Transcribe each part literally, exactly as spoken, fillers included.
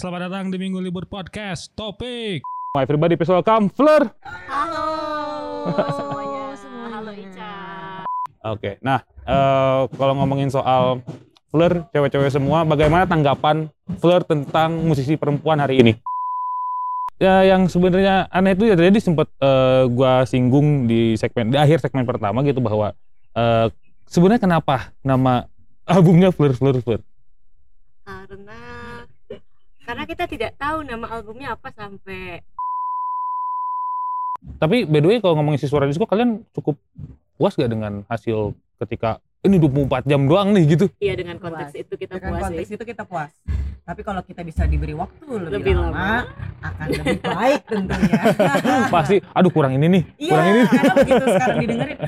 selamat datang di Minggu Libur Podcast. Topik. My everybody, please welcome Fleur. Halo semuanya. Halo Ica. Oke, okay. Nah uh, kalau ngomongin soal Fleur, cewek-cewek semua, bagaimana tanggapan Fleur tentang musisi perempuan hari ini? Ya, yang sebenarnya aneh itu ya tadi sempat uh, gua singgung di segmen di akhir segmen pertama gitu bahwa uh, sebenarnya kenapa nama albumnya Fleur Fleur Fleur? Karena karena kita tidak tahu nama albumnya apa sampai. Tapi by the way kalau ngomongin si suara disco, kalian cukup puas gak dengan hasil ketika ini dua puluh empat jam doang nih gitu? Iya, dengan konteks puas. itu kita dengan puas. Dengan konteks sih. itu kita puas. Tapi kalau kita bisa diberi waktu lebih, lebih lama, lama akan lebih baik tentunya. Pasti, aduh kurang ini nih, iya, kurang ini. Iya, begitu sekarang didengerin.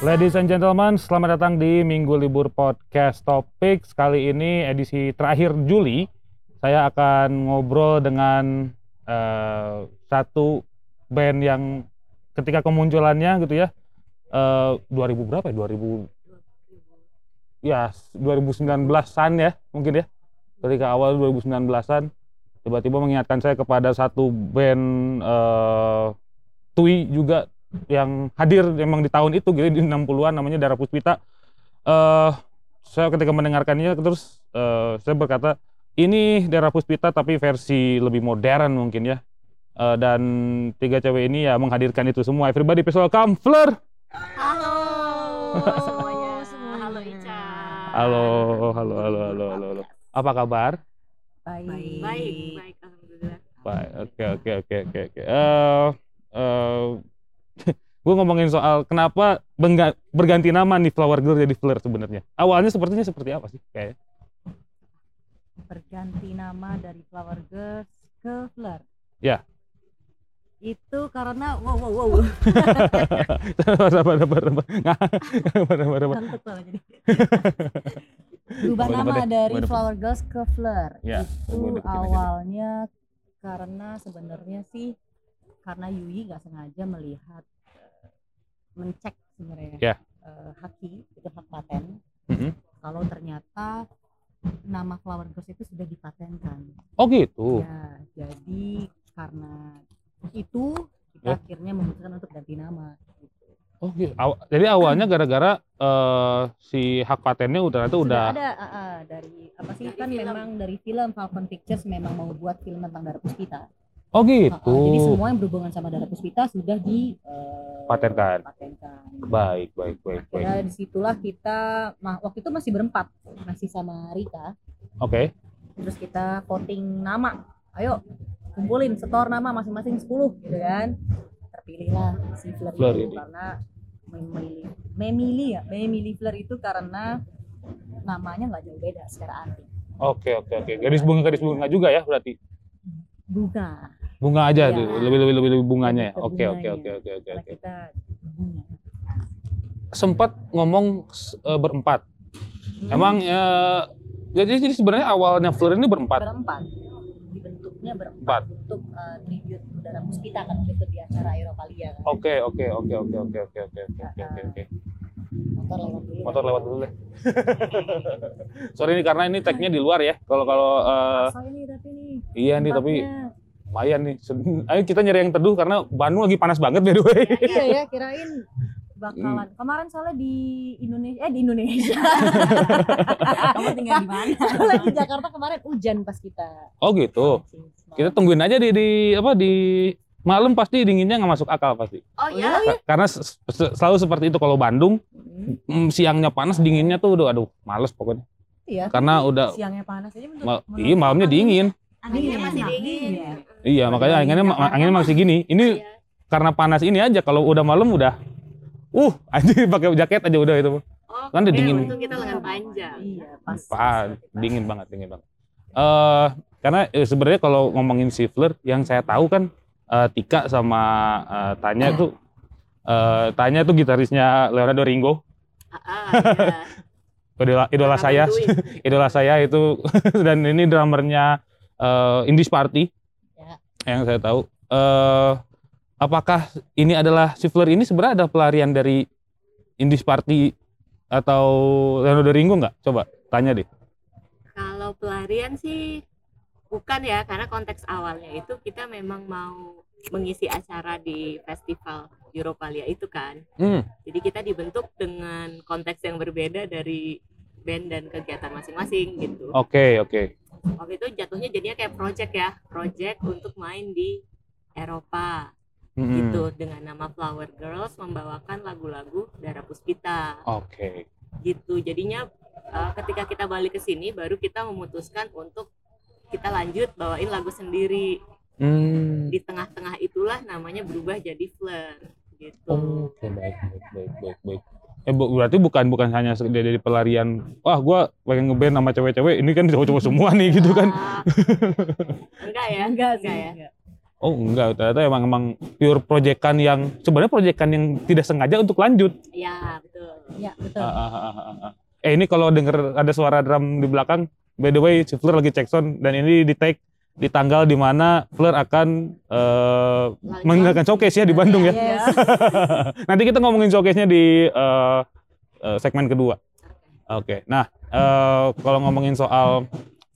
Ladies and gentlemen, selamat datang di Minggu Libur Podcast Topik. Kali ini edisi terakhir Juli, saya akan ngobrol dengan uh, satu band yang ketika kemunculannya gitu ya, uh, dua ribu berapa ya? dua ribu ya, dua ribu sembilan belasan ya mungkin ya. Ketika awal dua ribu sembilan belasan, tiba-tiba mengingatkan saya kepada satu band uh, T U I juga yang hadir memang di tahun itu gitu, di enam puluhan, namanya Dara Puspita. Uh, saya ketika mendengarkannya terus uh, saya berkata ini Dara Puspita tapi versi lebih modern mungkin ya. Uh, dan tiga cewek ini ya menghadirkan itu semua. Everybody please welcome Fleur. Halo semuanya. Halo Ica. Halo, halo, halo, halo, halo. Apa kabar? Baik. Baik, baik alhamdulillah. Baik. Oke, oke, oke, oke, oke. Eh eh Gue ngomongin soal kenapa bengga, berganti nama nih Flower Girls jadi Fleur sebenarnya. Awalnya sepertinya seperti apa sih kayaknya? Berganti nama dari Flower Girls ke Fleur. Ya. Itu karena wow wow wow. Sabar-sabar-sabar. Sabar-sabar. Berubah nama dari Flower Girls ke Fleur. Ya. Itu awalnya karena sebenarnya sih karena Yui nggak sengaja melihat, mencek sebenarnya yeah. uh, haki itu hak paten. Mm-hmm. Kalau ternyata nama Flower Girls itu sudah dipatenkan. Oh gitu. Ya, jadi karena itu kita yeah. akhirnya memutuskan untuk ganti nama. Gitu. Oh gitu. Aw- jadi awalnya gara-gara uh, si hak patennya udah itu udah. Ada uh, uh, dari apa sih dari kan film. Memang dari film Falcon Pictures memang mau buat film tentang Dara Puspita. Oh gitu. Uh, jadi semua yang berhubungan sama Dara Puspita sudah di uh, patenkan. patenkan. Baik, baik, baik, baik. Nah, disitulah kita nah, waktu itu masih berempat, masih sama Rika. Oke. Okay. Terus kita voting nama. Ayo kumpulin setor nama masing-masing sepuluh gitu kan. Terpilihlah si Fleur itu karena memilih memilih ya, memilih Fleur itu karena namanya enggak jauh beda secara arti. Oke, okay, oke, okay, oke. Okay. Gadis bunga gadis bunga juga ya berarti. Bunga. Bunga aja ya. Tuh, lebih lebih lebih lebih bunganya. Oke oke oke oke oke oke. Sempat ngomong uh, berempat. Hmm. Emang uh, jadi jadi sebenarnya awalnya Fleur ini berempat. Berempat. Dibentuknya berempat. Untuk uh, tribute Dara Puspita kan itu di acara Europalia kan. Oke oke oke oke oke oke oke oke oke oke. Motor lewat dulu. Motor lewat dulu deh. Sorry nih karena ini tag-nya di luar ya. Kalau kalau uh, Asal ini tapi nih. Iya nih tapi lumayan nih, ayo kita nyari yang teduh karena Bandung lagi panas banget by the way. Iya ya, kirain bakalan. Kemarin soalnya di Indonesia, eh di Indonesia. Kamu tinggal di mana? Soalnya di Jakarta kemarin hujan pas kita. Oh gitu. Kita tungguin aja di, di apa di malam pasti dinginnya nggak masuk akal pasti. Oh iya. Karena selalu seperti itu kalau Bandung hmm. siangnya panas dinginnya tuh udah aduh males pokoknya. Iya. Karena udah siangnya panas aja. Mal- iya malamnya dingin. Anginnya masih dingin. Ya. Iya, makanya anginnya anginnya masih gini. Ini iya. Karena panas ini aja kalau udah malam udah uh, anjir pakai jaket aja udah itu. Oh, kan udah dingin. Itu kita lengan panjang. Iya, pas. Ah, dingin banget, dingin banget. Uh, karena eh, sebenarnya kalau ngomongin si Fleur, yang saya tahu kan uh, Tika sama uh, Tanya ah. tuh uh, Tanya tuh gitarisnya Leonardo Ringo. Ah, iya. idola idola saya, idola saya itu dan ini drummernya uh, Indies Party. Ya. Yang saya tahu. Uh, apakah ini adalah si Fleur ini sebenarnya ada pelarian dari Indies Party atau Leonardo Ringo nggak? Coba tanya deh. Kalau pelarian sih bukan ya, karena konteks awalnya itu kita memang mau mengisi acara di festival Europalia itu kan. Hmm. Jadi kita dibentuk dengan konteks yang berbeda dari band dan kegiatan masing-masing gitu. Oke, okay, oke. Okay. Waktu itu jatuhnya jadinya kayak project ya, project untuk main di Eropa. Mm-hmm. Gitu, dengan nama Flower Girls membawakan lagu-lagu Dara Puspita. Oke. Okay. Gitu, jadinya uh, ketika kita balik ke sini baru kita memutuskan untuk kita lanjut bawain lagu sendiri. Mm. Di tengah-tengah itulah namanya berubah jadi Fleur gitu. Oh, okay, baik, baik, baik, baik, baik. Eh, berarti bukan bukan hanya dari pelarian, wah gue pengen ngeband sama cewek-cewek, ini kan cowok-cowok semua nih gitu kan. Enggak ya, enggak sih. Enggak ya. Oh enggak, ternyata emang emang pure proyekan yang sebenarnya proyekan yang tidak sengaja untuk lanjut. Iya betul. Iya betul. Ah, ah, ah, ah, ah. Eh ini kalau dengar ada suara drum di belakang, by the way, si Fleur lagi cek sound dan ini di take di tanggal di mana Fleur akan uh, mengadakan showcase ya di Bandung ya. Yes. Nanti kita ngomongin showcase-nya di uh, uh, segmen kedua. Oke. Okay. Nah uh, kalau ngomongin soal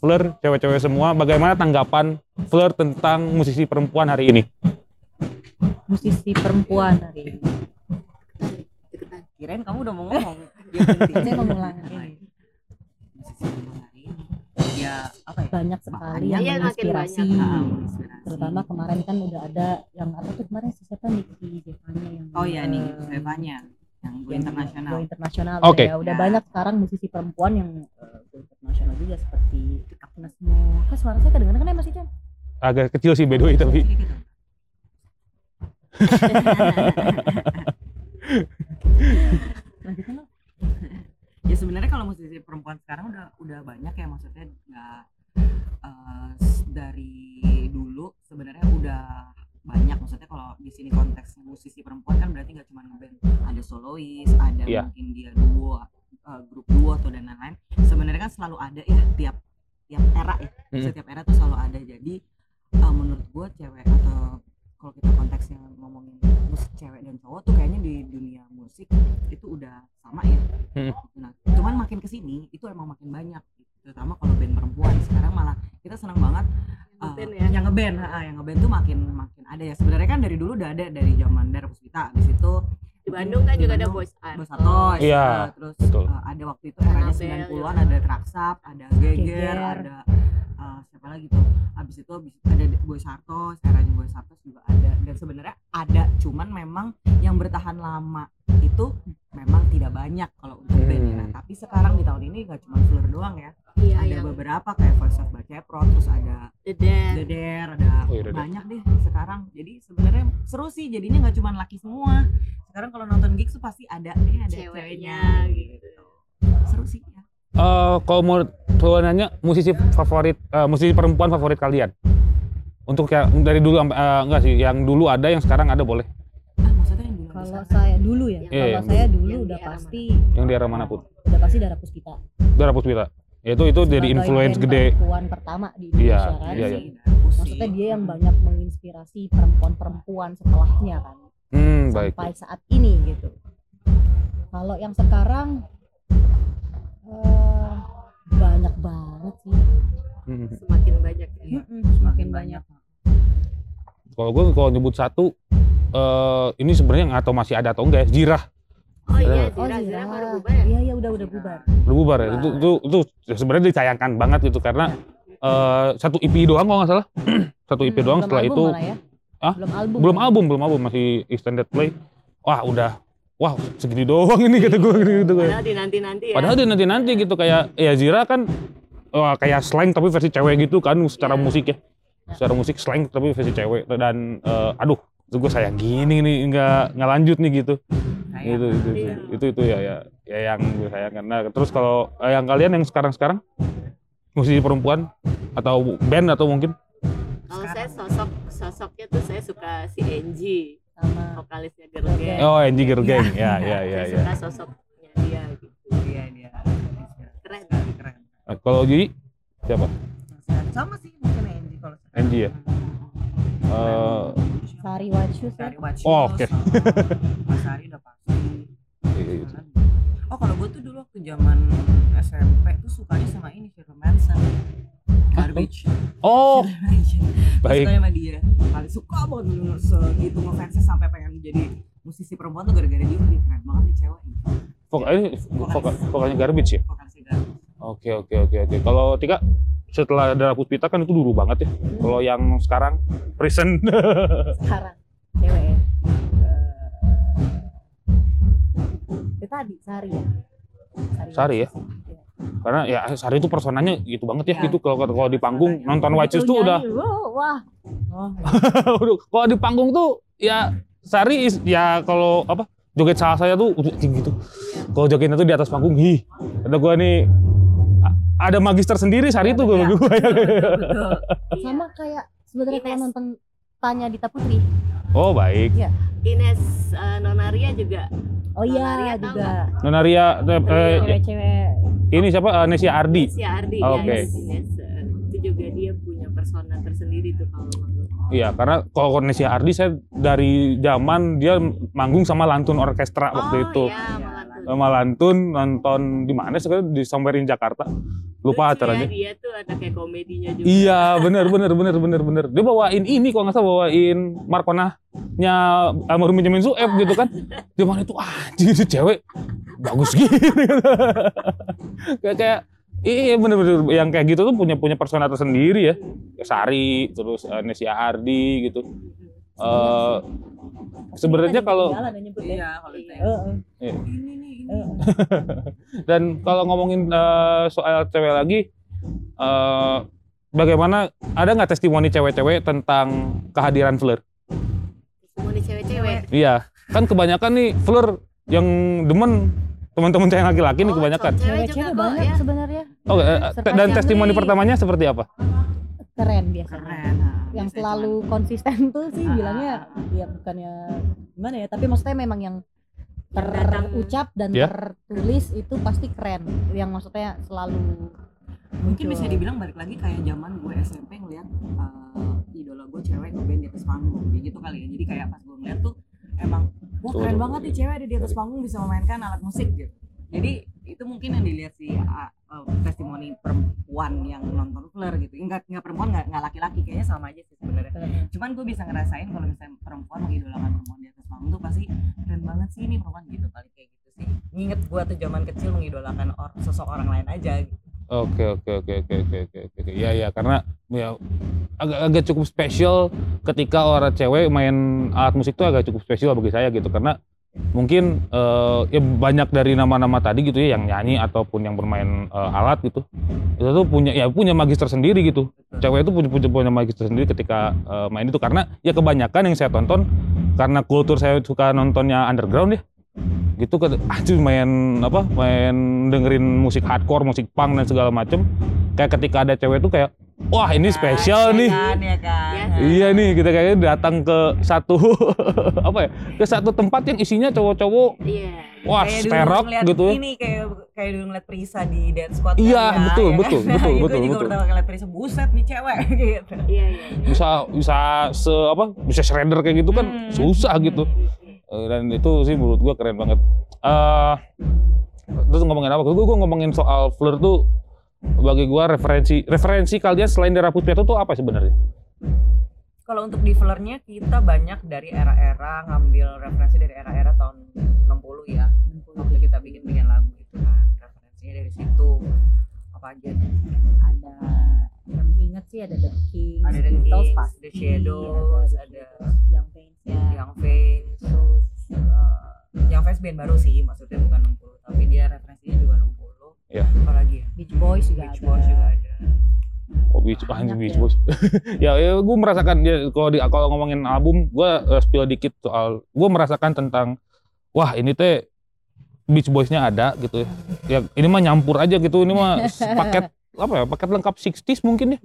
Fleur, cewek-cewek semua, bagaimana tanggapan Fleur tentang musisi perempuan hari ini? Musisi perempuan hari ini? Kirain kamu udah mau ngomong. Dia ngomong lagi. Musisi perempuan hari ini, ya apa ya? Banyak sekali yang menginspirasi. Terutama kemarin kan udah ada yang apa tuh kemarin siapa Niki Devanya yang oh ya Niki Devanya yang go internasional. Go internasional. Okay. Ya, udah nah. Banyak sekarang musisi perempuan yang uh, go internasional juga seperti Kakna semua. Kok suara saya kedengeran kan ya Mas Ican? Agak kecil sih by the way tapi. Ya sebenarnya kalau musisi perempuan sekarang udah udah banyak ya, maksudnya enggak uh, dari dulu sebenarnya udah banyak, maksudnya kalau di sini konteks musisi perempuan kan berarti nggak cuma ngeband, ada solois, ada yeah. mungkin dia duo, uh, grup duo atau dan lain-lain. Sebenarnya kan selalu ada ya tiap tiap era ya, mm-hmm. setiap era tuh selalu ada. Jadi uh, menurut gua cewek atau kalau kita konteksnya ngomongin musik cewek dan cowok tuh kayaknya di dunia musik itu udah sama ya. Mm-hmm. Nah, cuman makin kesini itu emang makin banyak, terutama kalau band perempuan sekarang malah kita senang banget. Uh, ya. Yang ngeband, ah yang ngeband tuh makin makin ada ya. Sebenarnya kan dari dulu udah ada dari zaman Dara Puspita, abis itu di Bandung kan di juga Bandung, ada Boys Art, Boys Atoy, iya, uh, terus uh, ada waktu itu eranya sembilan puluhan ada Traksap, ada Geger, ada uh, siapa lagi tuh. Abis itu abis ada Boys Atoy, eranya Boys Atoy juga ada. Dan sebenarnya ada, cuman memang yang bertahan lama itu memang tidak banyak kalau untuk hmm. band. Nah, tapi sekarang di tahun ini nggak cuma Fleur doang ya. Iya, ada yang beberapa kayak Voice of Bacepro, terus ada The Dare, The Dare ada oh, iya, banyak deh sekarang. Jadi sebenarnya seru sih, jadinya nggak cuma laki semua. Sekarang kalau nonton gigs tuh pasti ada eh ada ceweknya gitu. Seru sih ya. Uh, kalau mau nanya musisi favorit uh, musisi perempuan favorit kalian? Untuk ya dari dulu uh, enggak sih, yang dulu ada yang sekarang ada boleh. Kalau saya dulu ya, yeah, kalau saya dulu udah pasti yang di arah mana pun udah pasti Dara Puspita. Dara Puspita, yaitu itu jadi influence gede. Perempuan pertama di Indonesia yeah, kan yeah, sih. Yeah. Maksudnya dia yang banyak menginspirasi perempuan-perempuan setelahnya kan. Hmm, baik. Sampai saat ini gitu. Kalau yang sekarang uh, banyak banget sih. Semakin banyak ya. Mm-hmm. Semakin banyak. Kalau gue kalau nyebut satu. Uh, ini sebenarnya atau masih ada atau enggak ya? Jirah. Oh iya, Jirah, oh, Jirah. Jirah baru bubar ya? Iya, ya, udah udah bubar. Udah bubar ya. Itu itu, itu sebenarnya disayangkan banget gitu karena uh, satu E P doang kalau enggak salah. Satu E P hmm, doang setelah itu. Ya? Ah? Belum album. Belum album, belum album masih extended play. Wah, udah. Wah, segini doang ini kata gue gitu gue. Padahal di nanti-nanti ya. Padahal di nanti-nanti gitu kayak ya Jirah kan wah, kayak slang tapi versi cewek gitu kan secara yeah. musik ya. Secara musik slang tapi versi cewek dan uh, aduh Terus gue sayang gini nih, nggak nggak lanjut nih gitu. Sayang. Itu itu itu itu, itu ya, ya ya yang gue sayang karena. Terus kalau yang kalian yang sekarang-sekarang musisi perempuan atau band atau mungkin? Kalau saya sosok sosoknya tuh saya suka si Angie sama vokalisnya Girl Gang. Oh, Angie Girl Gang. Ya ya ya ya. Saya suka sosoknya dia gitu. Iya dia. Keren keren. Nah, kalau Jui siapa? Sama sih mungkin Angie kalau saya. Angie ya. Uh, Sari Wacu Sari Wacu. Oh, oke. Okay. Mas Sari udah pasti. Iya, iya. Oh, kalau gue tuh dulu waktu zaman S M P tuh sukanya sama ini Shirley Manson. Garbage. Oh. Baik. Sukanya sama dia. Kali suka banget dulu segitu ngefansnya sampai pengen jadi musisi perempuan tuh gara-gara dia, keren banget nih cewek gitu. Vokalnya vokalnya Garbage ya? Vokalnya Garbage. Oke, oke, oke, oke. Kalau Tika setelah Dara Puspita kan itu dulu banget ya. Hmm. Kalau yang sekarang present. Sekarang cewek ya. Itu tadi Sari ya. Sari, Sari ya. ya. Karena ya Sari itu personanya gitu banget ya, ya. Gitu kalau kalau di panggung ya. Nonton White Shoes tuh udah wah. Oh, ya. Kalau di panggung tuh ya Sari is, ya kalau apa joget salah saya tuh gitu. Kalau jogetnya tuh di atas panggung hi. Ada gua nih ada magister sendiri Sari tuh ya, gue ya. Sama kayak sebenarnya kalau nonton Tanya Dita Putri. Oh baik. Ya. Ines uh, Nonaria juga. Oh iya juga. Nonaria cewek-cewek. Eh, ini siapa? Uh, Nesia Ardi. Nesia Ardi. Oh, oke. Okay. Ya, itu juga dia punya persona tersendiri tuh kalau manggung. Iya, karena kalau Nesia Ardi saya dari zaman dia manggung sama Lantun Orkestra oh, waktu itu. Iya, sama Lantun nonton di mana sekarang di somewhere in Jakarta. Lupa lucu acaranya. Iya, dia tuh ada kayak komedinya juga. Iya, benar benar benar benar benar. Dia bawain ini kalau enggak salah bawain Markonahnya Almarhum Benyamin Sueb gitu kan. Dia mana itu anjir ah, cewek bagus gitu. kayak kayak iya benar-benar yang kayak gitu tuh punya punya persona tersendiri ya. Sari terus uh, Nesia Ardi gitu. Uh, sebenarnya kalau iya kalau iya. Dan kalau ngomongin uh, soal cewek lagi uh, bagaimana ada nggak testimoni cewek-cewek tentang kehadiran Fleur? Testimoni cewek-cewek. Iya, kan kebanyakan nih Fleur yang demen teman-teman cewek laki-laki oh, nih kebanyakan. Cewek-cewek banget ya. Sebenarnya. Oke, okay, uh, dan testimoni pertamanya seperti apa? Keren biasanya. Keren. Yang selalu konsisten tuh sih ah. bilangnya ya bukannya gimana ya, tapi maksudnya memang yang terucap dan yeah. tertulis itu pasti keren. Yang maksudnya selalu mungkin muncul. Bisa dibilang balik lagi kayak zaman gue S M P ngeliat uh, idola gue cewek ngeband di atas panggung kayak gitu kali ya. Jadi kayak pas gue ngeliat tuh emang wah keren banget nih cewek ada di atas panggung bisa memainkan alat musik gitu. Jadi itu mungkin yang dilihat sih uh, uh, testimoni perempuan yang nonton Fleur gitu. Enggak enggak perempuan enggak enggak laki-laki kayaknya sama aja sih sebenarnya. Cuman gue bisa ngerasain kalau misalnya perempuan mengidolakan perempuan di atas panggung tuh pasti keren banget sih ini perempuan gitu kali kayak gitu sih. Nginget gue tuh zaman kecil mengidolakan or- sosok orang lain aja gitu. Oke oke oke oke oke oke oke. Ya ya karena ya agak agak cukup spesial ketika orang cewek main alat musik tuh agak cukup spesial bagi saya gitu karena mungkin uh, ya banyak dari nama-nama tadi gitu ya yang nyanyi ataupun yang bermain uh, alat gitu itu tuh punya ya punya magis tersendiri gitu. Cewek itu punya punya, punya magis tersendiri ketika uh, main itu karena ya kebanyakan yang saya tonton karena kultur saya suka nontonnya underground ya gitu kan aja main apa main dengerin musik hardcore musik punk dan segala macem kayak ketika ada cewek tuh kayak wah ini ya, spesial ya nih kan, ya kan. Iya nih kita kayaknya datang ke satu apa ya ke satu tempat yang isinya cowok-cowok yeah. Wah sperok gitu ini kayak kayak dulu ngeliat Prisa di dance squad iya kan, betul, ya, betul, kan? betul betul betul betul betul ngeliat Prisa buset nih cewek gitu iya, iya, iya. bisa bisa se apa bisa shredder kayak gitu kan hmm. susah gitu dan itu sih menurut gue keren banget. Uh, terus ngomongin apa? Gue gue ngomongin soal Fleur tuh bagi gue referensi referensi kalian selain Dara Puspita tuh apa sebenarnya? Kalau untuk di Fleurnya kita banyak dari era-era ngambil referensi dari era-era tahun enam puluh ya. Waktu kita bikin bikin lagu itu kan referensinya dari situ apa aja? Ada yang inget sih ada The Kinks, ada The Beatles, Kinks, The Shadows, ada, ada, ada yang Pains ya, yang Pains, terus uh, yang Pains band baru sih, maksudnya bukan enam puluh, tapi dia referensinya juga enam puluh. Iya. Apalagi ya? Beach Boys juga Beach ada. Beach Boys juga ada. Oh, Beach, anjing Beach Boys. Ya, ya gue merasakan ya, kalau di, kalau ngomongin album, gue uh, spill dikit soal gue merasakan tentang wah ini teh Beach Boys-nya ada gitu ya. Ya ini mah nyampur aja gitu, ini mah paket apa ya, paket lengkap enam puluhan mungkin ya.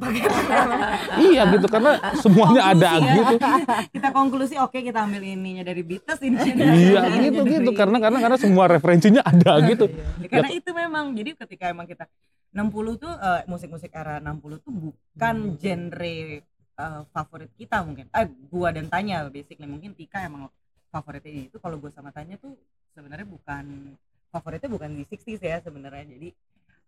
Iya gitu, karena semuanya konklusi ada ya, gitu. Kita konklusi oke okay, kita ambil ininya dari Beatles ini. Iya gitu gitu karena karena karena semua referensinya ada gitu. Karena ya, itu memang jadi ketika emang kita enam puluh tuh uh, musik-musik era enam puluh tuh bukan hmm. genre uh, favorit kita mungkin. Eh gua dan Tanya basically mungkin Tika emang favoritnya itu, kalau gua sama Tanya tuh sebenarnya bukan favoritnya bukan di enam puluhan ya sebenarnya. Jadi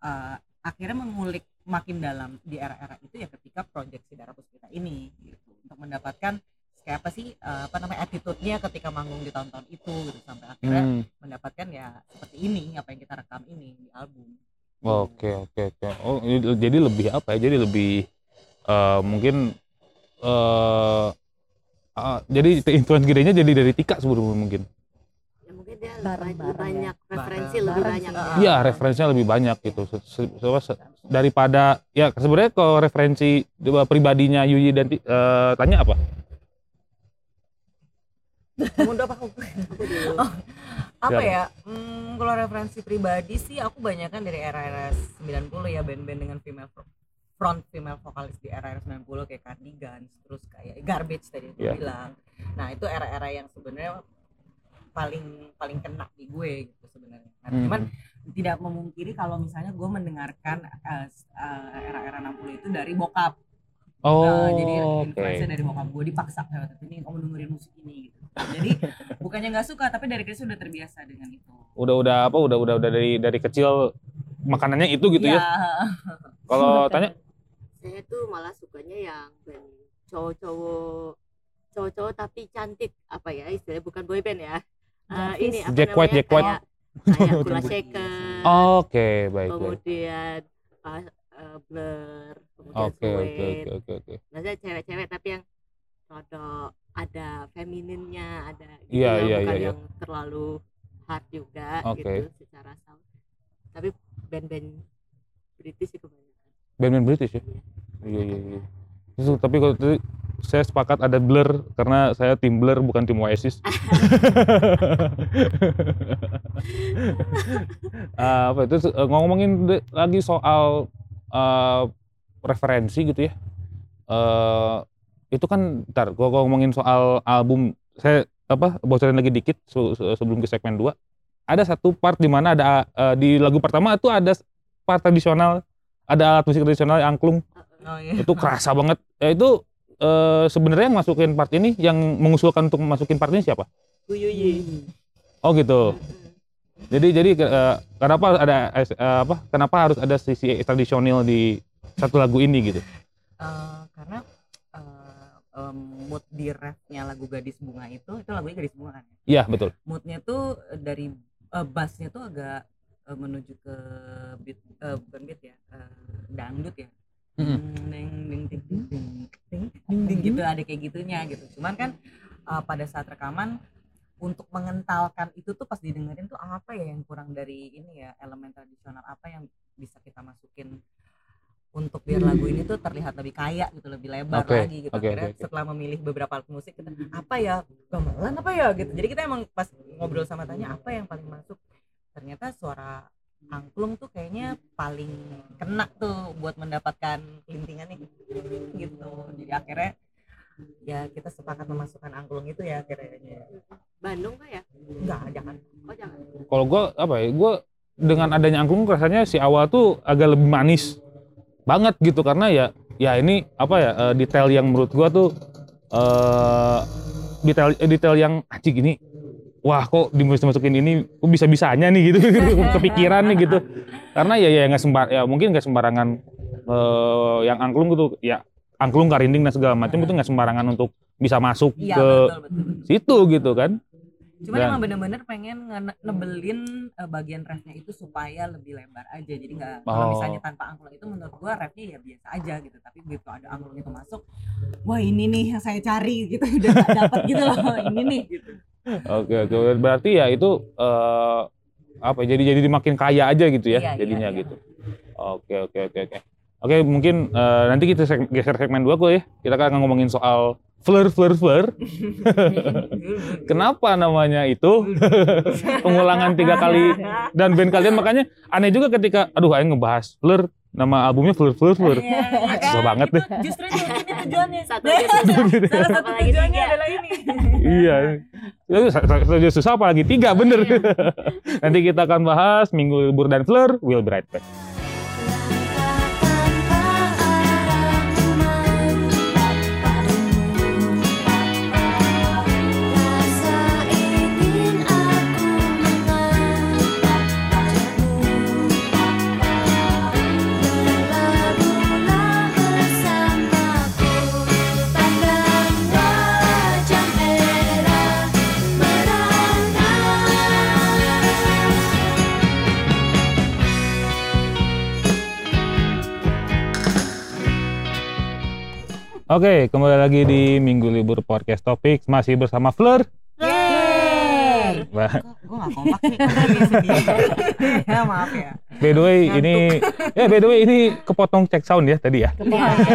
uh, akhirnya mengulik makin dalam di era-era itu ya ketika project si Dara Puspita ini gitu, untuk mendapatkan kayak apa sih uh, apa namanya attitude-nya ketika manggung di tahun-tahun itu gitu, sampai akhirnya hmm. mendapatkan ya seperti ini apa yang kita rekam ini di album. Oke oke oke. Oh jadi lebih apa ya? Jadi lebih uh, mungkin uh, uh, jadi influence gedenya jadi dari Tika sebelumnya mungkin. Dia barang, lebih barang, banyak ya. Referensi barang, lebih barang, banyak iya ya, referensinya lebih banyak gitu daripada ya sebenarnya kalau referensi pribadinya Yuji dan uh, Tanya apa? Mundur apa? Aku dulu. Oh, apa ya? Hmm, kalau referensi pribadi sih aku banyakkan dari era-era sembilan puluh ya, band-band dengan female front female vokalis di era-era sembilan puluh kayak Cardigans, terus kayak Garbage tadi aku yeah. bilang. Nah, itu era-era yang sebenarnya paling paling kena di gue gitu sebenarnya. Nah, hmm. cuman tidak memungkiri kalau misalnya gue mendengarkan uh, uh, era-era enam puluh itu dari bokap. Oh. Uh, jadi influence-nya okay. dari bokap gue dipaksa sama ya, ini kamu dengerin musik ini gitu. Jadi bukannya enggak suka tapi dari kecil udah terbiasa dengan itu. Udah-udah apa udah udah udah dari dari kecil makanannya itu gitu ya. ya. Kalau Tanya saya tuh malah sukanya yang cowok-cowok cowok-cowok tapi cantik apa ya istilahnya bukan boyband ya. Uh, ini apa Jack White, Jack White. Kayak Kula Shaker. Oke, baik. Kemudian uh, uh, Blur, kemudian Oke, oke, oke, oke. Maksudnya cewek-cewek tapi yang rodok ada femininnya, ada gitu yeah, yeah, bukan yeah, yang yeah. terlalu hard juga okay. gitu secara sound. Tapi band-band British itu kebanyakan. Band-band British ya? Iya, iya, iya. Terus tapi kalau saya sepakat ada Blur karena saya tim Blur bukan tim Oasis. uh, apa itu uh, ngomongin lagi soal uh, referensi gitu ya. Uh, itu kan ntar gua, gua ngomongin soal album saya apa bocorin lagi dikit se- se- sebelum ke segmen dua. Ada satu part di mana ada uh, di lagu pertama itu ada part tradisional, ada alat musik tradisional angklung. Oh, iya. Itu kerasa banget. Ya, itu Uh, sebenarnya yang masukin part ini, yang mengusulkan untuk masukin part ini siapa? Bu Yuyi. Oh gitu. Jadi jadi uh, kenapa ada uh, apa? Kenapa harus ada sisi tradisional di satu lagu ini gitu? Uh, karena uh, um, mood di refnya lagu Gadis Bunga itu, itu lagunya Gadis Bunga kan? Iya betul. Moodnya tuh dari uh, bassnya tuh agak uh, menuju ke beat, uh, bukan beat ya, uh, dangdut ya. Neng ding ding ding ding ding gitu ada kayak gitunya gitu. Cuman kan uh, pada saat rekaman untuk mengentalkan itu tuh pas didengerin tuh apa ya yang kurang dari ini ya elemen tradisional apa yang bisa kita masukin untuk biar lagu ini tuh terlihat lebih kaya gitu, lebih lebar okay. lagi gitu. Okay, akhirnya okay, okay. setelah memilih beberapa alat musik kita apa ya gamelan apa ya gitu. Jadi kita emang pas ngobrol sama Tanya apa yang paling masuk ternyata suara angklung tuh kayaknya paling kena tuh buat mendapatkan kelintingannya gitu. Jadi akhirnya ya kita sepakat memasukkan angklung itu ya akhirnya. Bandung kah ya? Enggak, jangan. Oh, jangan. Kalau gua apa ya? Gua dengan adanya angklung rasanya si awal tuh agak lebih manis banget gitu karena ya ya ini apa ya detail yang menurut gua tuh uh, detail detail yang acik ini. Wah kok dimasukin ini, kok bisa-bisanya nih gitu, kepikiran nih gitu. Karena ya ya nggak sembar, ya mungkin nggak sembarangan eh, yang angklung gitu, ya angklung, karinding dan segala macam itu nggak sembarangan untuk bisa masuk ya, ke betul, betul. situ gitu kan. Cuman dan, emang bener-bener pengen nebelin bagian refnya itu supaya lebih lebar aja, jadi nggak oh. kalau misalnya tanpa angklung itu menurut gua refnya ya biasa aja gitu, tapi begitu ada angklung itu masuk, wah ini nih yang saya cari gitu, udah dapat gitu loh, ini nih gitu. Oke, oke, berarti ya itu uh, apa? Jadi jadi makin kaya aja gitu ya, iya, jadinya iya, iya. gitu. Oke, oke, oke, oke. Oke, mungkin uh, nanti kita seg- geser segmen dua kok ya. Kita akan ngomongin soal Fleur, Fleur, Fleur. Kenapa namanya itu? Pengulangan tiga kali dan band kalian, makanya aneh juga ketika aduh aing ngebahas Fleur, nama albumnya Fleur, Fleur, Fleur. Susah banget deh. Justru itu tujuannya. Satu salah satu tujuannya adalah ini. Iya. Lalu susah apalagi tiga, bener. Nanti kita akan bahas Minggu Libur dan Fleur, we'll be right back. Oke, kembali lagi di Minggu Libur Podcast Topics, masih bersama Fleur. Yeay! Gue gak kompak nih, ya maaf ya. By the way, ini, ya by the way ini kepotong cek sound ya tadi ya.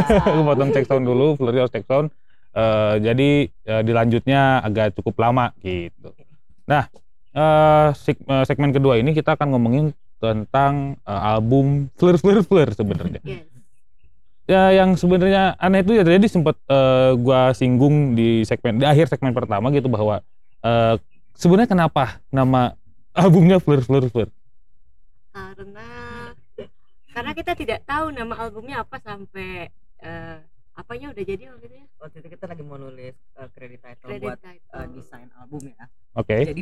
Kepotong cek sound dulu, Fleur harus cek sound. Uh, jadi uh, dilanjutnya agak cukup lama gitu. Nah, uh, segmen kedua ini kita akan ngomongin tentang uh, album Fleur, Fleur, Fleur sebenarnya. Ya, yang sebenarnya aneh itu ya tadi sempat uh, gua singgung di segmen di akhir segmen pertama gitu bahwa uh, sebenarnya kenapa nama albumnya Fleur Fleur Fleur? Karena karena kita tidak tahu nama albumnya apa sampai uh, apanya udah jadi waktu itu ya. Waktu itu kita lagi mau nulis uh, credit title credit buat title. Uh, desain album ya. Oke. Okay. Jadi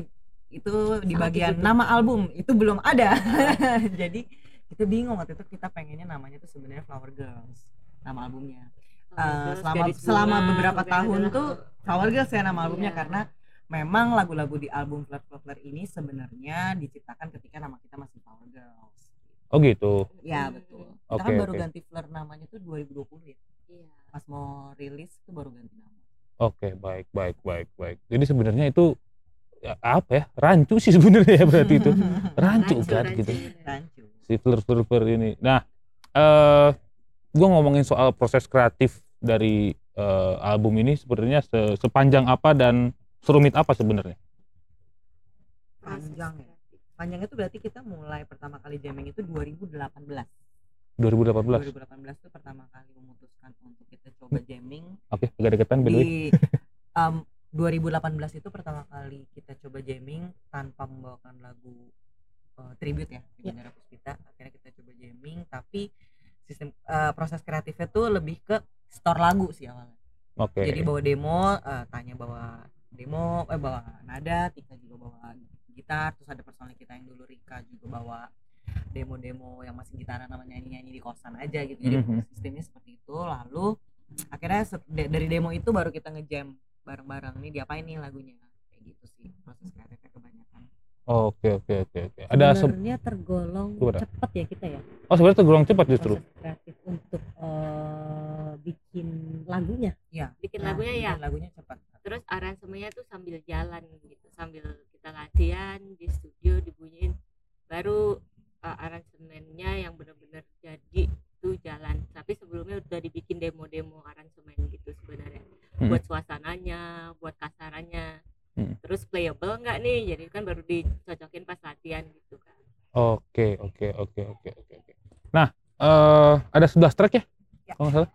itu di bagian nama album itu belum ada. Jadi kita bingung waktu itu, kita pengennya namanya tuh sebenarnya Flower Girls, nama albumnya. Oh, uh, selama selama beberapa tahun tuh Flower Girls ya nama albumnya, yeah. Karena memang lagu-lagu di album Fleur Fleur Fleur ini sebenarnya diciptakan ketika nama kita masih Flower Girls. Oh gitu. Ya betul. Kita okay, kan baru okay. ganti Fleur namanya tuh dua ribu dua puluh ya. Iya. Pas mau rilis itu baru ganti nama. Oke, okay, baik baik baik baik. Jadi sebenarnya itu apa ya? Rancu sih sebenarnya ya berarti itu. Rancu, rancu kan rancu, gitu. Rancu. Si Fleur-Fleur ini. Nah, uh, gue ngomongin soal proses kreatif dari uh, album ini sebenarnya se- sepanjang apa dan serumit apa sebenarnya? Panjang ya. Panjangnya itu berarti kita mulai pertama kali jamming itu dua ribu delapan belas. dua ribu delapan belas. dua ribu delapan belas itu pertama kali memutuskan untuk kita coba jamming. Oke, okay, agak-agak by the way. Di um, dua ribu delapan belas itu pertama kali kita coba jamming tanpa membawakan lagu Uh, tribute ya di Dara Puspita. Akhirnya kita coba jamming, tapi sistem uh, proses kreatifnya tuh lebih ke store lagu sih awalnya. Oke. Okay. Jadi bawa demo, uh, Tanya bawa demo, eh bawa nada, Tika juga bawa gitar, terus ada personil kita yang dulu Rika juga bawa demo-demo yang masih gitaran sama nyanyi-nyanyi di kosan aja gitu. Jadi mm-hmm. sistemnya seperti itu. Lalu akhirnya se- dari demo itu baru kita ngejam bareng-bareng. Ini diapain nih lagunya? Kayak gitu sih proses kreatifnya kebanyakan. Oke oke oke oke. Ada sebenarnya se- tergolong cepat ya kita ya. Oh sebenarnya tergolong cepat justru. Proses kreatif untuk uh, bikin lagunya. Ya. Bikin nah, lagunya bikin ya. Lagunya cepat. Terus aransemennya tuh sambil jalan gitu, sambil kita latihan di studio dibunyiin. Baru uh, aransemennya yang benar-benar jadi tuh jalan. Tapi sebelumnya udah dibikin demo-demo aransemen gitu sebenarnya. Hmm. Buat suasananya, buat kasarannya. Hmm. Terus playable nggak nih? Jadi kan baru dicocokin pas latihan gitu kan. Oke, oke, oke, oke, oke. Nah, uh, ada sebelas track ya? Ya. Kalau nggak salah.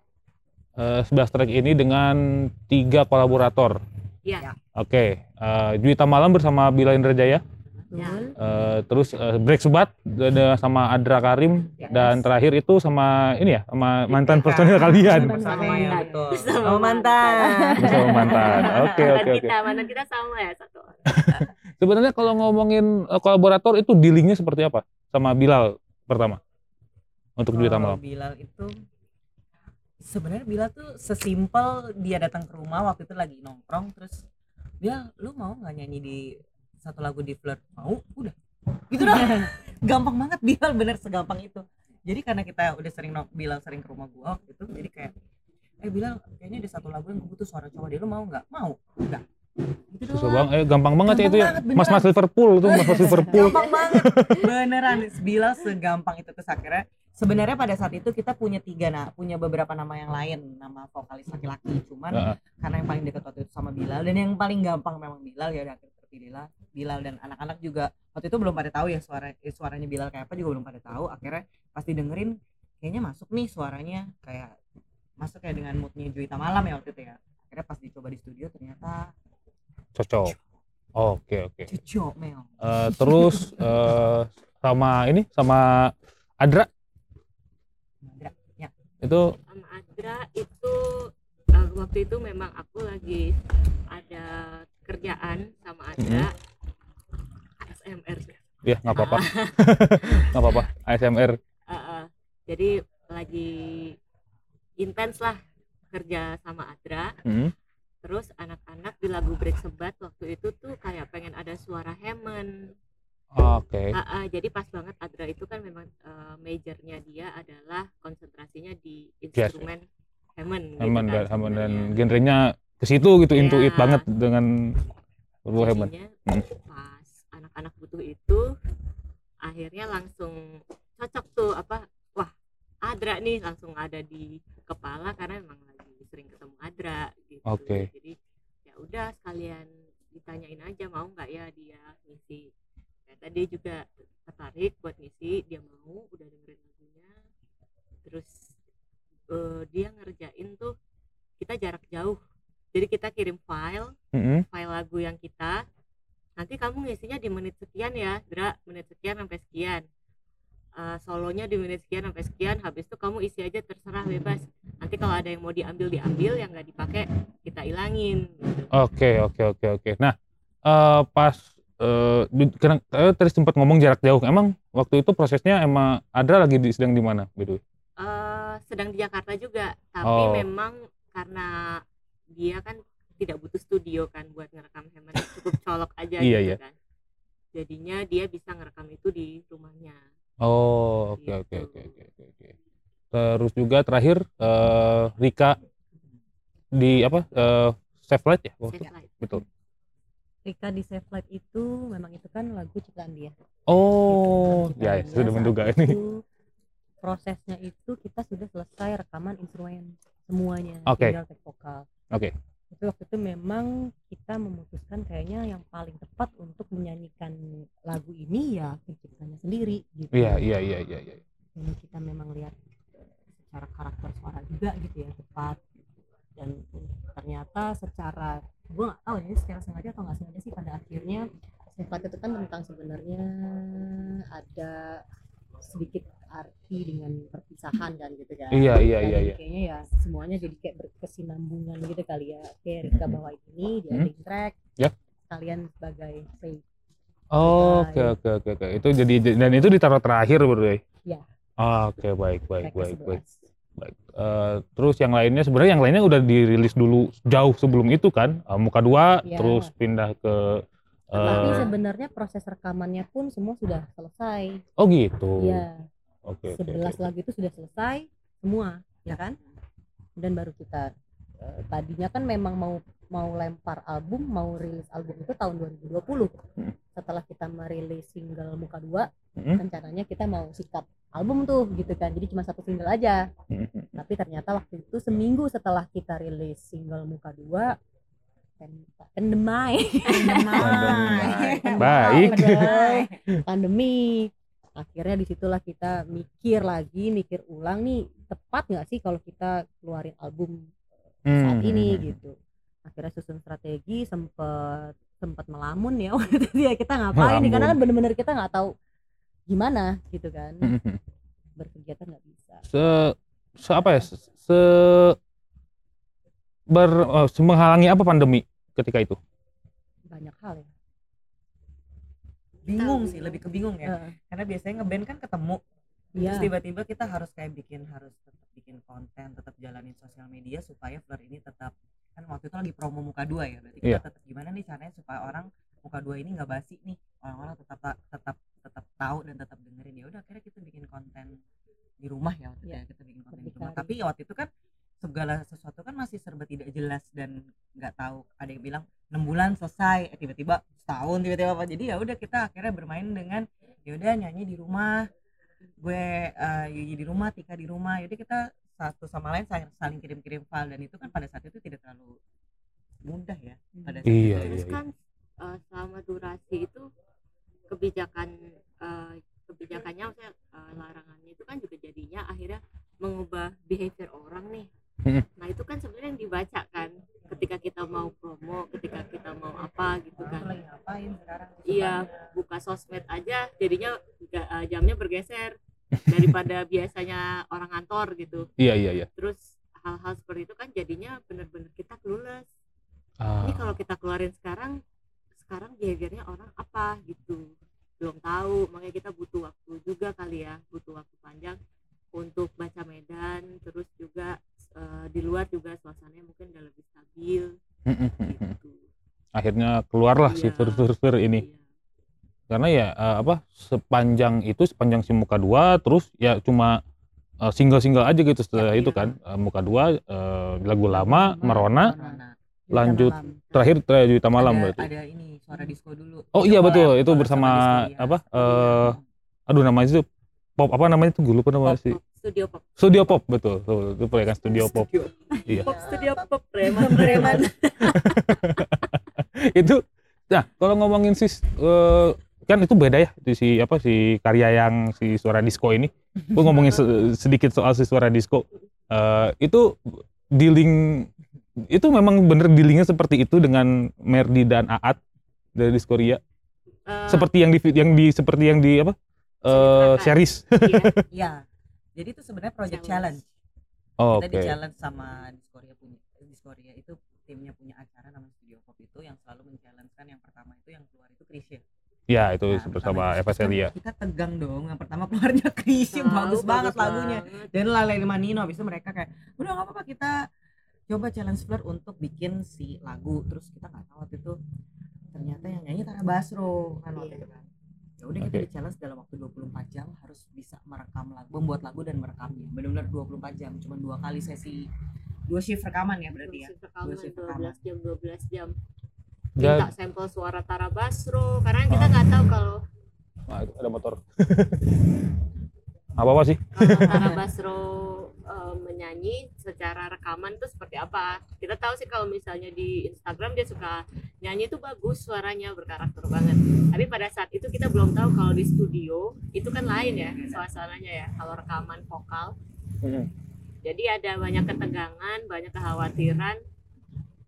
Uh, sebelas track ini dengan tiga kolaborator. Iya. Oke. Okay. Uh, Juwita Malam bersama Bilal Indrajaya. Ya. Uh, terus uh, Break Sebat ada sama Adra Karim ya, dan yes. terakhir itu sama ini ya, sama mantan personil kalian. Personil betul. Sama mantan. Sama mantan. Oke, oke, oke. Mantan kita sama ya satu. Sebenarnya kalau ngomongin uh, kolaborator itu dealingnya seperti apa sama Bilal pertama? Untuk Juwita Malam. Bilal itu sebenarnya Bilal tuh sesimpel dia datang ke rumah waktu itu lagi nongkrong terus dia lu mau enggak nyanyi di satu lagu di Blur, mau, udah gitu dong, gampang banget. Bilal bener segampang itu. Jadi karena kita udah sering no, Bilal sering ke rumah gua gitu, jadi kayak eh Bilal kayaknya ada satu lagu yang gua butuh suara cowok dia, lu mau nggak? Mau, udah gitu doang. Susah bang, eh, gampang banget gampang ya banget, itu ya mas-mas Liverpool tuh mas-mas Liverpool gampang banget beneran Bilal segampang itu. Terus akhirnya Sebenarnya pada saat itu kita punya tiga, nah, punya beberapa nama yang lain, nama vokalis laki-laki, cuman uh. karena yang paling dekat waktu itu sama Bilal dan yang paling gampang memang Bilal, ya udah akhirnya terpilihlah Bilal. Dan anak-anak juga waktu itu belum pada tahu ya suara eh, suaranya Bilal kayak apa, juga belum pada tahu. Akhirnya pasti dengerin kayaknya masuk nih suaranya, kayak masuk kayak dengan moodnya Juwita Malam ya waktu itu ya. Akhirnya pas dicoba di studio ternyata cocok. Oke oke. Cocok memang. Uh, terus uh, sama ini sama Adra. Adra, ya. Itu sama Adra itu uh, waktu itu memang aku lagi ada kerjaan sama Adra. Mm-hmm. A S M R. Iya, enggak apa-apa. Enggak apa-apa. A S M R. Uh, uh, jadi lagi intens lah kerja sama Adra. Mm-hmm. Terus anak-anak di lagu Break Sebat waktu itu tuh kayak pengen ada suara Hammond. Oke. Okay. Uh, uh, jadi pas banget Adra itu kan memang uh, majornya dia adalah konsentrasinya di instrumen yes. Hammond. Hammond gitu kan, dan Hammond dan genrenya ke situ gitu, yeah. Intuit banget dengan lagu Hammond. Pas anak-anak butuh itu, akhirnya langsung cocok tuh apa? Wah, Adra nih langsung ada di kepala karena memang lagi sering ketemu Adra gitu. Okay. Jadi ya udah sekalian ditanyain aja mau nggak ya dia ngisi. Tadi juga tertarik buat ngisi, dia mau, udah dengerin lagunya. Terus uh, dia ngerjain tuh, kita jarak jauh. Jadi kita kirim file, mm-hmm. file lagu yang kita. Nanti kamu ngisinya di menit sekian ya, Dra, menit sekian sampai sekian. Uh, solonya di menit sekian sampai sekian, habis itu kamu isi aja terserah bebas. Nanti kalau ada yang mau diambil, diambil, yang nggak dipakai, kita ilangin. Oke, oke, oke, oke. Nah, uh, pas... Uh, karena uh, tadi sempat ngomong jarak jauh, emang waktu itu prosesnya emang Adra lagi di, sedang di mana gitu? Uh, sedang di Jakarta juga, tapi oh. memang karena dia kan tidak butuh studio kan buat ngerekam Hammond, cukup colok aja iya, gitu iya. kan. Jadinya dia bisa ngerekam itu di rumahnya. Oh oke oke oke oke. Terus juga terakhir uh, Rika di apa? Uh, Save Light ya waktu itu? Betul. Rika di Save Light itu memang itu kan lagu ciptaan dia. Oh, gitu, ya, ya sudah menduga ini. Prosesnya itu kita sudah selesai rekaman instrumen semuanya, okay. tinggal tek vokal. Oke. Okay. Itu waktu itu memang kita memutuskan kayaknya yang paling tepat untuk menyanyikan lagu ini ya penciptanya sendiri gitu. Iya, iya, iya, iya, iya. Dan kita memang lihat secara karakter suara juga gitu ya tepat. Dan ternyata secara gue nggak tahu ya secara sengaja atau nggak sengaja sih pada akhirnya sempat itu kan tentang sebenarnya ada sedikit arti dengan perpisahan kan gitu kan iya iya iya, iya kayaknya ya semuanya jadi kayak berkesinambungan gitu kali ya kayak Rika bawa ini dia link track yeah. kalian sebagai say oke oke oke oke itu jadi dan itu ditaruh terakhir bro ya ah, oke okay, baik baik baik baik Uh, terus yang lainnya sebenarnya yang lainnya udah dirilis dulu jauh sebelum itu kan uh, Muka Dua ya. Terus pindah ke uh, tapi sebenarnya proses rekamannya pun semua sudah selesai. Oh gitu ya. Oke. Okay, sebelas okay. lagu itu sudah selesai semua ya kan dan baru kita uh, tadinya kan memang mau mau lempar album mau rilis album itu tahun dua ribu dua puluh hmm. setelah kita merilis single Muka Dua hmm. rencananya kita mau sikap album tuh gitu kan jadi cuma satu single aja hmm. tapi ternyata waktu itu seminggu setelah kita rilis single Muka Dua pandemi baik pandemi akhirnya disitulah kita mikir lagi mikir ulang nih tepat nggak sih kalau kita keluarin album saat hmm. ini gitu akhirnya susun strategi sempat sempat melamun ya waktu itu ya kita ngapain nih karena kan benar-benar kita nggak tahu gimana gitu kan berkegiatan nggak bisa se, se apa ya se, se ber oh, se menghalangi apa pandemi ketika itu banyak hal ya bingung sih lebih kebingung ya uh. karena biasanya ngeband kan ketemu yeah. terus tiba-tiba kita harus kayak bikin harus tetap bikin konten tetap jalanin sosial media supaya Fleur ini tetap kan waktu itu lagi promo Muka Dua ya berarti yeah. kita tetap gimana nih caranya supaya orang Muka Dua ini nggak basi nih orang-orang tetap tetap tetap tahu dan tetap dengerin ya udah akhirnya kita bikin konten di rumah ya waktu yeah. itu kita bikin konten di rumah tapi ya waktu itu kan segala sesuatu kan masih serba tidak jelas dan nggak tahu ada yang bilang enam bulan selesai eh, tiba-tiba setahun tiba-tiba apa jadi ya udah kita akhirnya bermain dengan ya udah nyanyi di rumah gue uh, Yuyi di rumah, Tika di rumah, jadi kita satu sama lain saling kirim-kirim file, dan itu kan pada saat itu tidak terlalu mudah ya pada saat iya, itu. Terus iya, kan iya. Uh, selama durasi itu kebijakan uh, kebijakannya, maksudnya uh, larangannya itu kan juga jadinya akhirnya mengubah behavior orang nih. Nah itu kan sebenarnya yang dibaca kan ketika kita mau promo, ketika kita mau apa gitu kan. Mulai ngapain sekarang? Iya, buka sosmed aja jadinya uh, jamnya bergeser daripada biasanya orang kantor gitu. Iya iya iya. Terus hal-hal seperti itu kan jadinya benar-benar kita clueless. Ah. Ini kalau kita keluarin sekarang, sekarang behaviornya orang apa gitu. Belum tahu, makanya kita butuh waktu juga kali ya, butuh waktu panjang untuk baca medan, terus juga uh, di luar juga suasananya mungkin udah lebih stabil. Gitu. Akhirnya keluarlah iya, si Fleur-Fleur ini. Iya. Karena ya uh, apa sepanjang itu sepanjang si Muka Dua, terus ya cuma uh, single-single aja gitu setelah ya, itu iya. kan uh, Muka Dua, uh, lagu lama, lama Merona, Merona. lanjut malam. terakhir terakhir Juta Malam ada, berarti. Ada ini Suara Disco dulu. Oh iya betul, itu bersama disco, ya. apa? Uh, aduh namanya itu. Pop apa namanya tuh gue lupa nama sih. Studio Pop. Studio Pop betul. Tuh, itu proyekan Studio Pop. Studio. Iya. Pop Studio Pop preman-preman. Itu nah, kalau ngomongin sih uh, kan itu beda ya si apa si karya yang si Suara Disco ini. Gue ngomongin se- sedikit soal si Suara Disco. Uh, itu dealing itu memang bener dealingnya seperti itu dengan Merdi dan Aat dari Diskoria. Uh, seperti yang di yang di seperti yang di apa? Uh, series. Iya. Ya. Jadi itu sebenarnya project challenge. Oh, kita okay. di challenge sama Diskoria punya. Diskoria itu timnya punya acara namanya Studio Pop itu yang selalu men-challenge-kan yang pertama itu yang keluar itu Krisya. Iya, itu nah, bersama Eva Celia. Kita tegang dong. Yang pertama keluarnya Krisya, oh, bagus, bagus banget lagunya. Dan Lale Manino habis itu mereka kayak, "Udah enggak apa-apa kita coba challenge Fleur untuk bikin si lagu." Terus kita enggak tahu waktu itu ternyata yang nyanyi Tara Basro kan waktu itu kan. Ya udah okay. kita di-challenge dalam waktu dua puluh empat jam harus bisa merekam lagu, membuat lagu dan merekamnya. Benar-benar dua puluh empat jam, cuma dua kali sesi dua shift rekaman ya berarti ya. Dua shift rekaman dua belas jam dua belas jam. Minta sampel suara Tara Basro karena kita enggak ah. tahu kalau nah, ada motor. Apa-apa sih? Kalau Tara Basro e, menyanyi secara rekaman tuh seperti apa? Kita tahu sih kalau misalnya di Instagram dia suka nyanyi tuh bagus suaranya, berkarakter banget. Tapi pada saat itu kita belum tahu kalau di studio itu kan lain ya suasananya ya kalau rekaman vokal. Jadi ada banyak ketegangan, banyak kekhawatiran,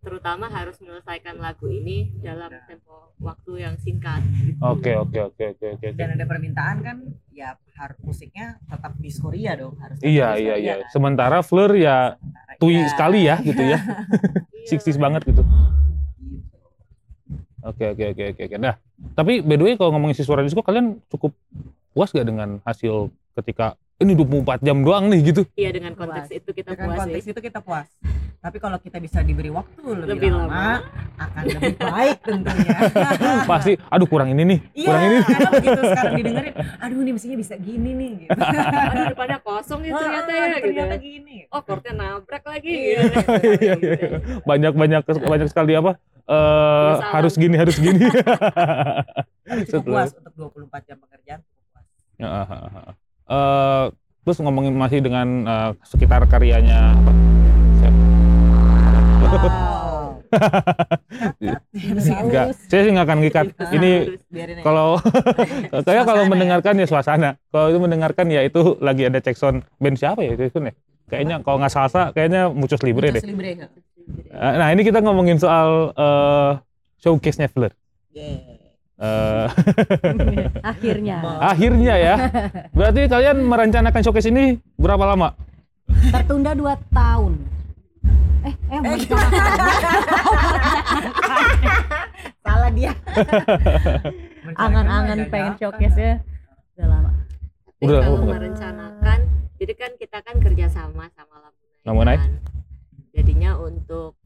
terutama harus menyelesaikan lagu ini dalam tempo waktu yang singkat. Oke oke oke oke oke. Dan ada permintaan kan, ya harus musiknya tetap Diskoria dong harus. Iya iya iya. Kan? Sementara Fleur ya Sementara, tui iya. sekali ya gitu ya, sixties banget gitu. Oke oke oke oke oke. Nah tapi by the way kalau ngomongin si Suara Disco kalian cukup puas gak dengan hasil ketika ini dua puluh empat jam doang nih gitu? Iya dengan konteks puas. itu kita dengan puas. Dengan konteks sih. itu kita puas. Tapi kalau kita bisa diberi waktu lebih, lebih lama, lama akan lebih baik tentunya. Pasti, aduh kurang ini nih, kurang ya, ini. Iya, karena begitu sekarang didengerin, aduh ini mestinya bisa gini nih. Gitu. Aduh daripada kosong ya ternyata oh, ya. Ternyata gitu. gini. Oh kortnya nabrak lagi. Iya, iya, iya. Banyak banyak banyak sekali apa? Uh, harus gini harus gini. Cukup puas untuk dua puluh empat jam pekerjaan. Cukup puas. Uh, terus ngomongin masih dengan uh, sekitar karyanya apa? Wow. Enggak, saya sih nggak akan ngikat. Ini kalau saya kalau mendengarkan ya suasana. Kalau itu mendengarkan ya itu lagi ada cek sound band siapa ya itu nih? Kayaknya kalau nggak salsa kayaknya Muchos Libre deh. Nah ini kita ngomongin soal uh, showcase-nya Fleur. Uh, akhirnya. Akhirnya ya. Berarti kalian merencanakan showcase ini berapa lama? Tertunda dua tahun. Eh, eh, eh salah dia. Angan-angan pengen showcase-nya udah lama. Udah merencanakan. Jadi kan kita kan kerja sama sama Lamonai. Jadinya untuk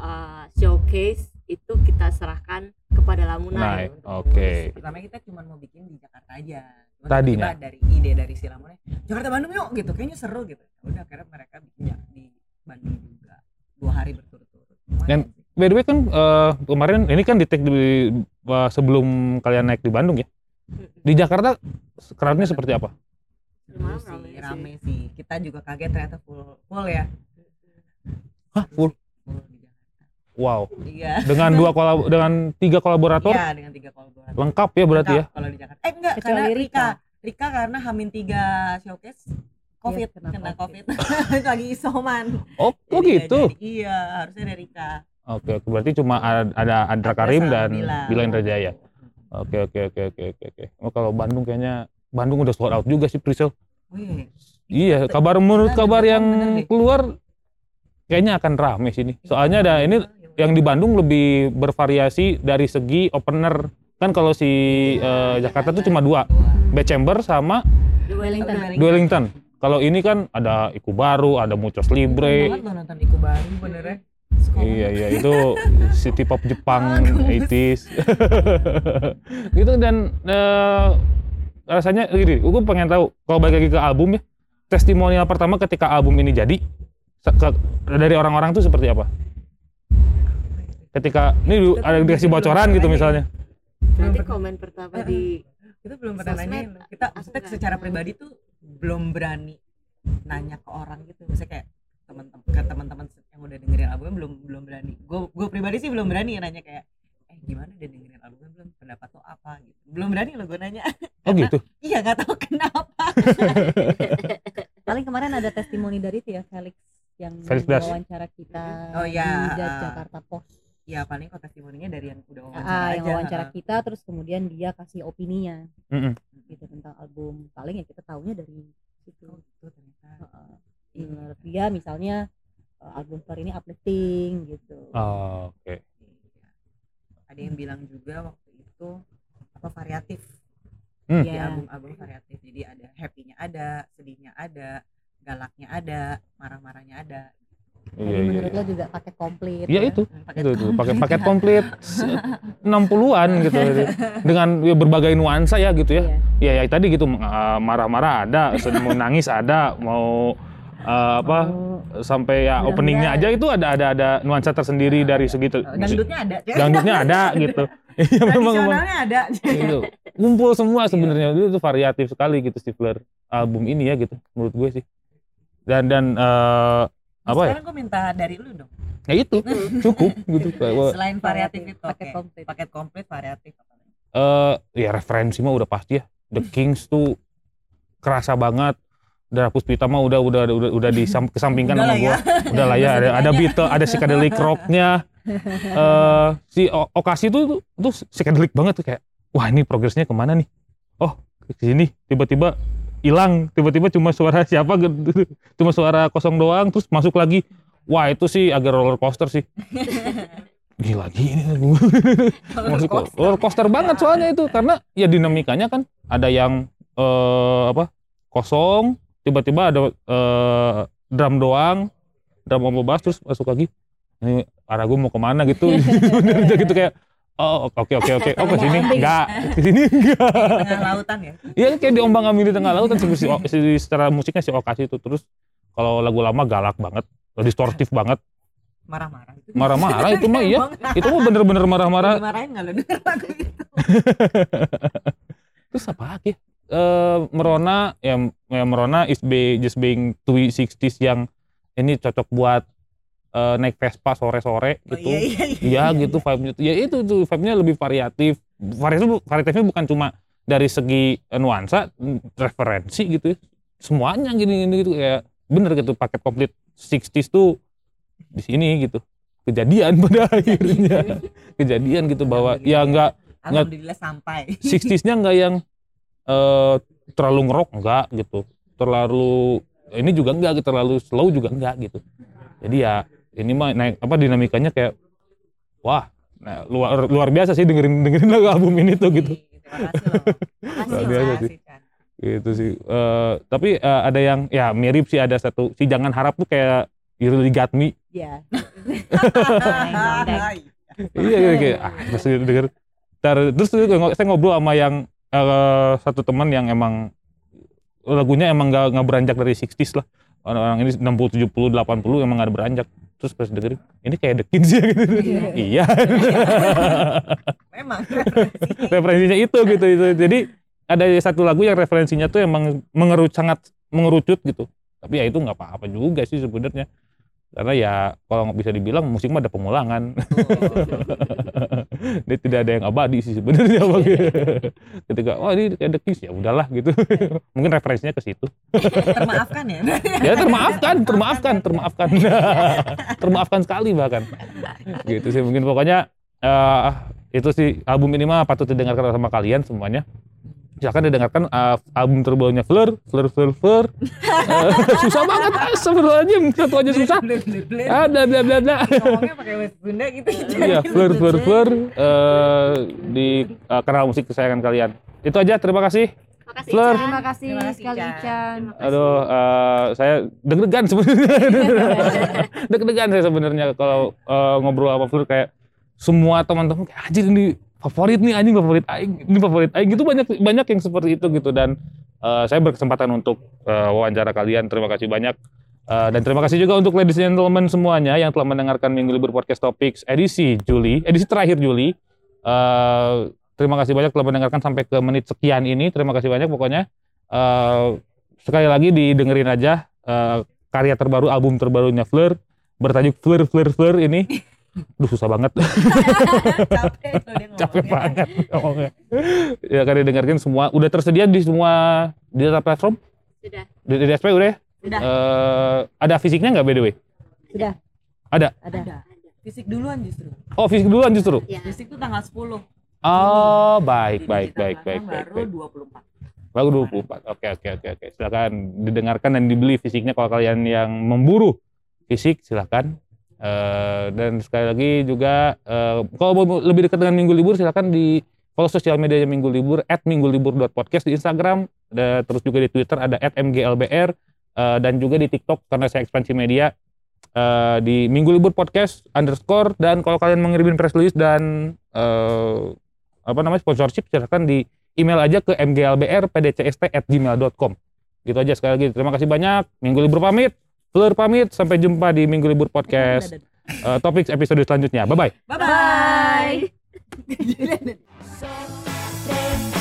uh, showcase itu kita serahkan kepada Lamonai. Oke. Okay. Pertama kita cuma mau bikin di Jakarta aja. Cuma tadinya dari ide dari si Lamonai, Jakarta Bandung yuk gitu, kayaknya seru gitu. Udah akhirnya mereka bikin di Bandung juga dua hari berturut-turut. Dan by the way kan uh, kemarin ini kan di take di uh, sebelum kalian naik di Bandung ya. Di Jakarta crowd-nya seperti apa? Dulu sih, rame sih. sih. Kita juga kaget ternyata full, full ya. Hah, full? Full di Jakarta. Wow. Iya. Dengan dua kolab- dengan tiga kolaborator? Iya, dengan tiga kolaborator. Lengkap ya berarti Lengkap ya? Kalau di Jakarta. Eh enggak, kecuali karena Rika. Rika karena hamin tiga showcase COVID, ya, kena, kena COVID. COVID. Lagi isoman. Oh, kok gitu? Jadi, iya, harusnya dari Rika. Oke, berarti cuma ada Adra Karim dan Bilal Indrajaya. Oke, oke, oke, oke, oke. Oh, kalau Bandung kayaknya Bandung udah sold out juga sih pre-sale. Wih. Iya, kabar menurut kabar yang keluar kayaknya akan rame sini. Soalnya ada ini yang di Bandung lebih bervariasi dari segi opener. Kan kalau si uh, Jakarta tuh cuma dua, Beechamber sama Duelington. Duelington. Kalau ini kan ada Iku Baru, ada Muchos Libre. Banget lo nonton Iku Baru bener. Iya iya itu city pop Jepang delapan puluhan gitu dan uh, rasanya gini, gue pengen tahu kalau balik lagi ke album ya, testimonial pertama ketika album ini jadi ke, dari orang-orang tuh seperti apa? Ketika ini ada dikasih bocoran gitu misalnya. Nanti komen pertama di itu belum pernah nanyain. Kita aspek secara pribadi tuh belum berani nanya ke orang gitu. Misalnya kayak teman-teman ke teman-teman yang udah dengerin albumnya belum belum berani. Gue gue pribadi sih belum berani ya nanya kayak eh gimana udah dengerin albumnya belum, pendapat lo apa gitu. Belum berani lo gue nanya. Oh gitu. Iya enggak tahu kenapa. Paling kemarin ada testimoni dari Tia Felix yang wawancara kita oh, ya. di Jakarta Post. Ya paling kalau testimoninya dari yang udah wawancara ah, aja. Yang wawancara ah. kita terus kemudian dia kasih opininya. Mm-hmm. Gitu tentang album. Paling ya kita taunya dari situ. Oh, gitu ternyata. Uh-uh. Menurut dia misalnya album Fleur ini uplifting gitu. Oh, oke. Okay. Ada yang bilang juga waktu itu apa variatif. Hmm. Ya, album-album variatif. Jadi ada happy-nya ada, sedihnya ada, galaknya ada, marah-marahnya ada. Jadi iya, menurut iya. lo juga paket komplit. Iya ya? itu. Paket itu, komplit. Paket, paket komplit enam puluhan gitu. Dengan ya, berbagai nuansa ya gitu ya. Iya. Ya ya tadi gitu marah-marah ada, mau nangis ada, mau Uh, apa oh. sampai ya Benar-benar. openingnya aja itu ada ada ada nuansa tersendiri dari segi te- dangdutnya ada dangdutnya ada gitu iya memang tradisionalnya ada gitu. Kumpul semua sebenarnya itu, itu variatif sekali gitu si Fleur album ini ya gitu menurut gue sih dan dan uh, apa sekarang ya? Gue minta dari lu dong ya itu cukup gitu selain variatif itu paket okay. komplit paket komplit variatif uh, ya referensi mah udah pasti ya The Kinks tuh kerasa banget. Dara Puspita mah udah udah udah udah dikesampingkan sama gue. Udah lah ya, ada, ada Beatles, ada psychedelic rock-nya. Uh, si o- Oasis tuh tuh psychedelic banget tuh kayak, wah ini progresnya kemana nih? Oh ke sini tiba-tiba hilang, tiba-tiba cuma suara siapa, cuma suara kosong doang, terus masuk lagi. Wah itu sih agak roller coaster sih. Gila gini gue. Masuk coaster. Roller coaster banget soalnya itu karena ya dinamikanya kan ada yang uh, apa kosong. Tiba-tiba ada uh, drum doang, drum sama bass terus masuk lagi. Ini arah gue mau kemana gitu, bener-bener gitu kayak oh oke oke oke, oh ke sini enggak, ke sini enggak. Di tengah lautan ya? Iya kayak diombang-ambing di tengah lautan si, si, secara musiknya si Oasis itu terus kalau lagu lama galak banget, distortif banget. Marah-marah itu. Marah-marah itu mah iya, itu mah bener-bener marah-marah. Dimarahin nggak lo denger lagu itu? Terus apa lagi? Uh, Merona ya, ya Merona is be, just being two sixties yang ini cocok buat uh, naik Vespa sore-sore gitu. Oh, iya, iya, iya. Ya gitu vibe-nya. Ya itu tuh vibe-nya lebih variatif. Variatif variatifnya bukan cuma dari segi nuansa, referensi gitu ya. Semuanya gini-gini gitu kayak bener gitu paket komplit sixties tuh di sini gitu. Kejadian pada akhirnya. Kejadian gitu bahwa ya enggak alhamdulillah sampai. sixties-nya enggak yang Uh, terlalu ngerok enggak gitu, terlalu ini juga enggak, terlalu slow juga enggak gitu. Jadi ya ini mah naik apa dinamikanya kayak wah nah, luar luar biasa sih dengerin dengerin lagu album ini tuh gitu. Terima kasih loh. Luar biasa sih. Gitu sih. Uh, tapi uh, ada yang ya mirip sih ada satu si Jangan Harap tuh kayak You Really Got Me. Iya. Iya kayak ah terus denger terus saya ngobrol sama yang Uh, satu teman yang emang lagunya emang gak, gak beranjak dari sixties lah orang-orang ini enam puluh, tujuh puluh, delapan puluh emang gak ada beranjak terus pas dengerin ini kayak The Kinks ya gitu iya memang referensinya itu gitu, gitu. Jadi ada satu lagu yang referensinya tuh emang mengerucut, sangat mengerucut gitu. Tapi ya itu nggak apa-apa juga sih sebenarnya. Karena ya kalau bisa dibilang musik mah ada pengulangan. Dia tidak ada yang abadi sih sebenarnya. Ketika oh ini ada Kiss ya udahlah gitu. Mungkin referensinya ke situ. Termaafkan ya. Ya termaafkan, termaafkan, termaafkan. Termaafkan sekali bahkan. Gitu sih mungkin pokoknya uh, itu sih album ini mah patut didengarkan sama kalian semuanya. Silahkan didengarkan uh, album terbarunya Fleur, Fleur, Fleur, Fleur. uh, susah banget, astagfirullahaladzim, satu aja susah. Ada, bla bla bla. Ngomongnya pakai bahasa Sunda gitu. Iya, Fleur, Fleur, Fleur uh, di uh, kanal musik kesayangan kalian. Itu aja, terima kasih. Makasih, Fleur. Terima kasih, terima kasih sekali Ican. Aduh, uh, saya deg-degan sebenarnya. Deg-degan saya sebenarnya kalau uh, ngobrol sama Fleur kayak semua teman-teman kayak anjir ini favorit nih anjing, favorit aing, ini favorit aing gitu, banyak banyak yang seperti itu gitu. Dan uh, saya berkesempatan untuk uh, wawancara kalian, terima kasih banyak. Uh, dan terima kasih juga untuk ladies and gentlemen semuanya yang telah mendengarkan Minggu Libur Podcast Topics edisi Juli, edisi terakhir Juli. Uh, terima kasih banyak telah mendengarkan sampai ke menit sekian ini, terima kasih banyak pokoknya. Uh, sekali lagi didengerin aja uh, karya terbaru, album terbarunya Fleur, bertajuk Fleur, Fleur, Fleur ini. Duh susah banget. Capek tuh dia ngomongnya. Capek banget ngomongnya. Ya kan didengarkan semua. Udah tersedia di semua di data platform? Sudah. Di, di D S P udah ya? Sudah. Uh, ada fisiknya nggak by the way? Sudah. Ada? Ada. Ada. Fisik duluan justru. Oh fisik duluan justru? Ya. Fisik tuh tanggal sepuluh. Oh baik, jadi baik, baik, baik, baik. Baru baik. dua puluh empat. Baru dua puluh empat, oke oke oke oke. Silahkan didengarkan dan dibeli fisiknya kalau kalian yang memburu fisik silahkan. Uh, dan sekali lagi juga uh, kalau mau lebih dekat dengan Minggu Libur silakan di follow sosial medianya Minggu Libur at minggulibur dot podcast di Instagram, da, terus juga di Twitter ada at m g l b r uh, dan juga di TikTok karena saya ekspansi media uh, di Minggu Libur Podcast underscore. Dan kalau kalian mengirimin press release dan uh, apa namanya sponsorship silakan di email aja ke m g l b r p d c s t at gmail dot com. Gitu aja sekali lagi terima kasih banyak, Minggu Libur pamit. Fleur pamit, sampai jumpa di Minggu Libur Podcast uh, Topics episode selanjutnya. Bye-bye. Bye-bye.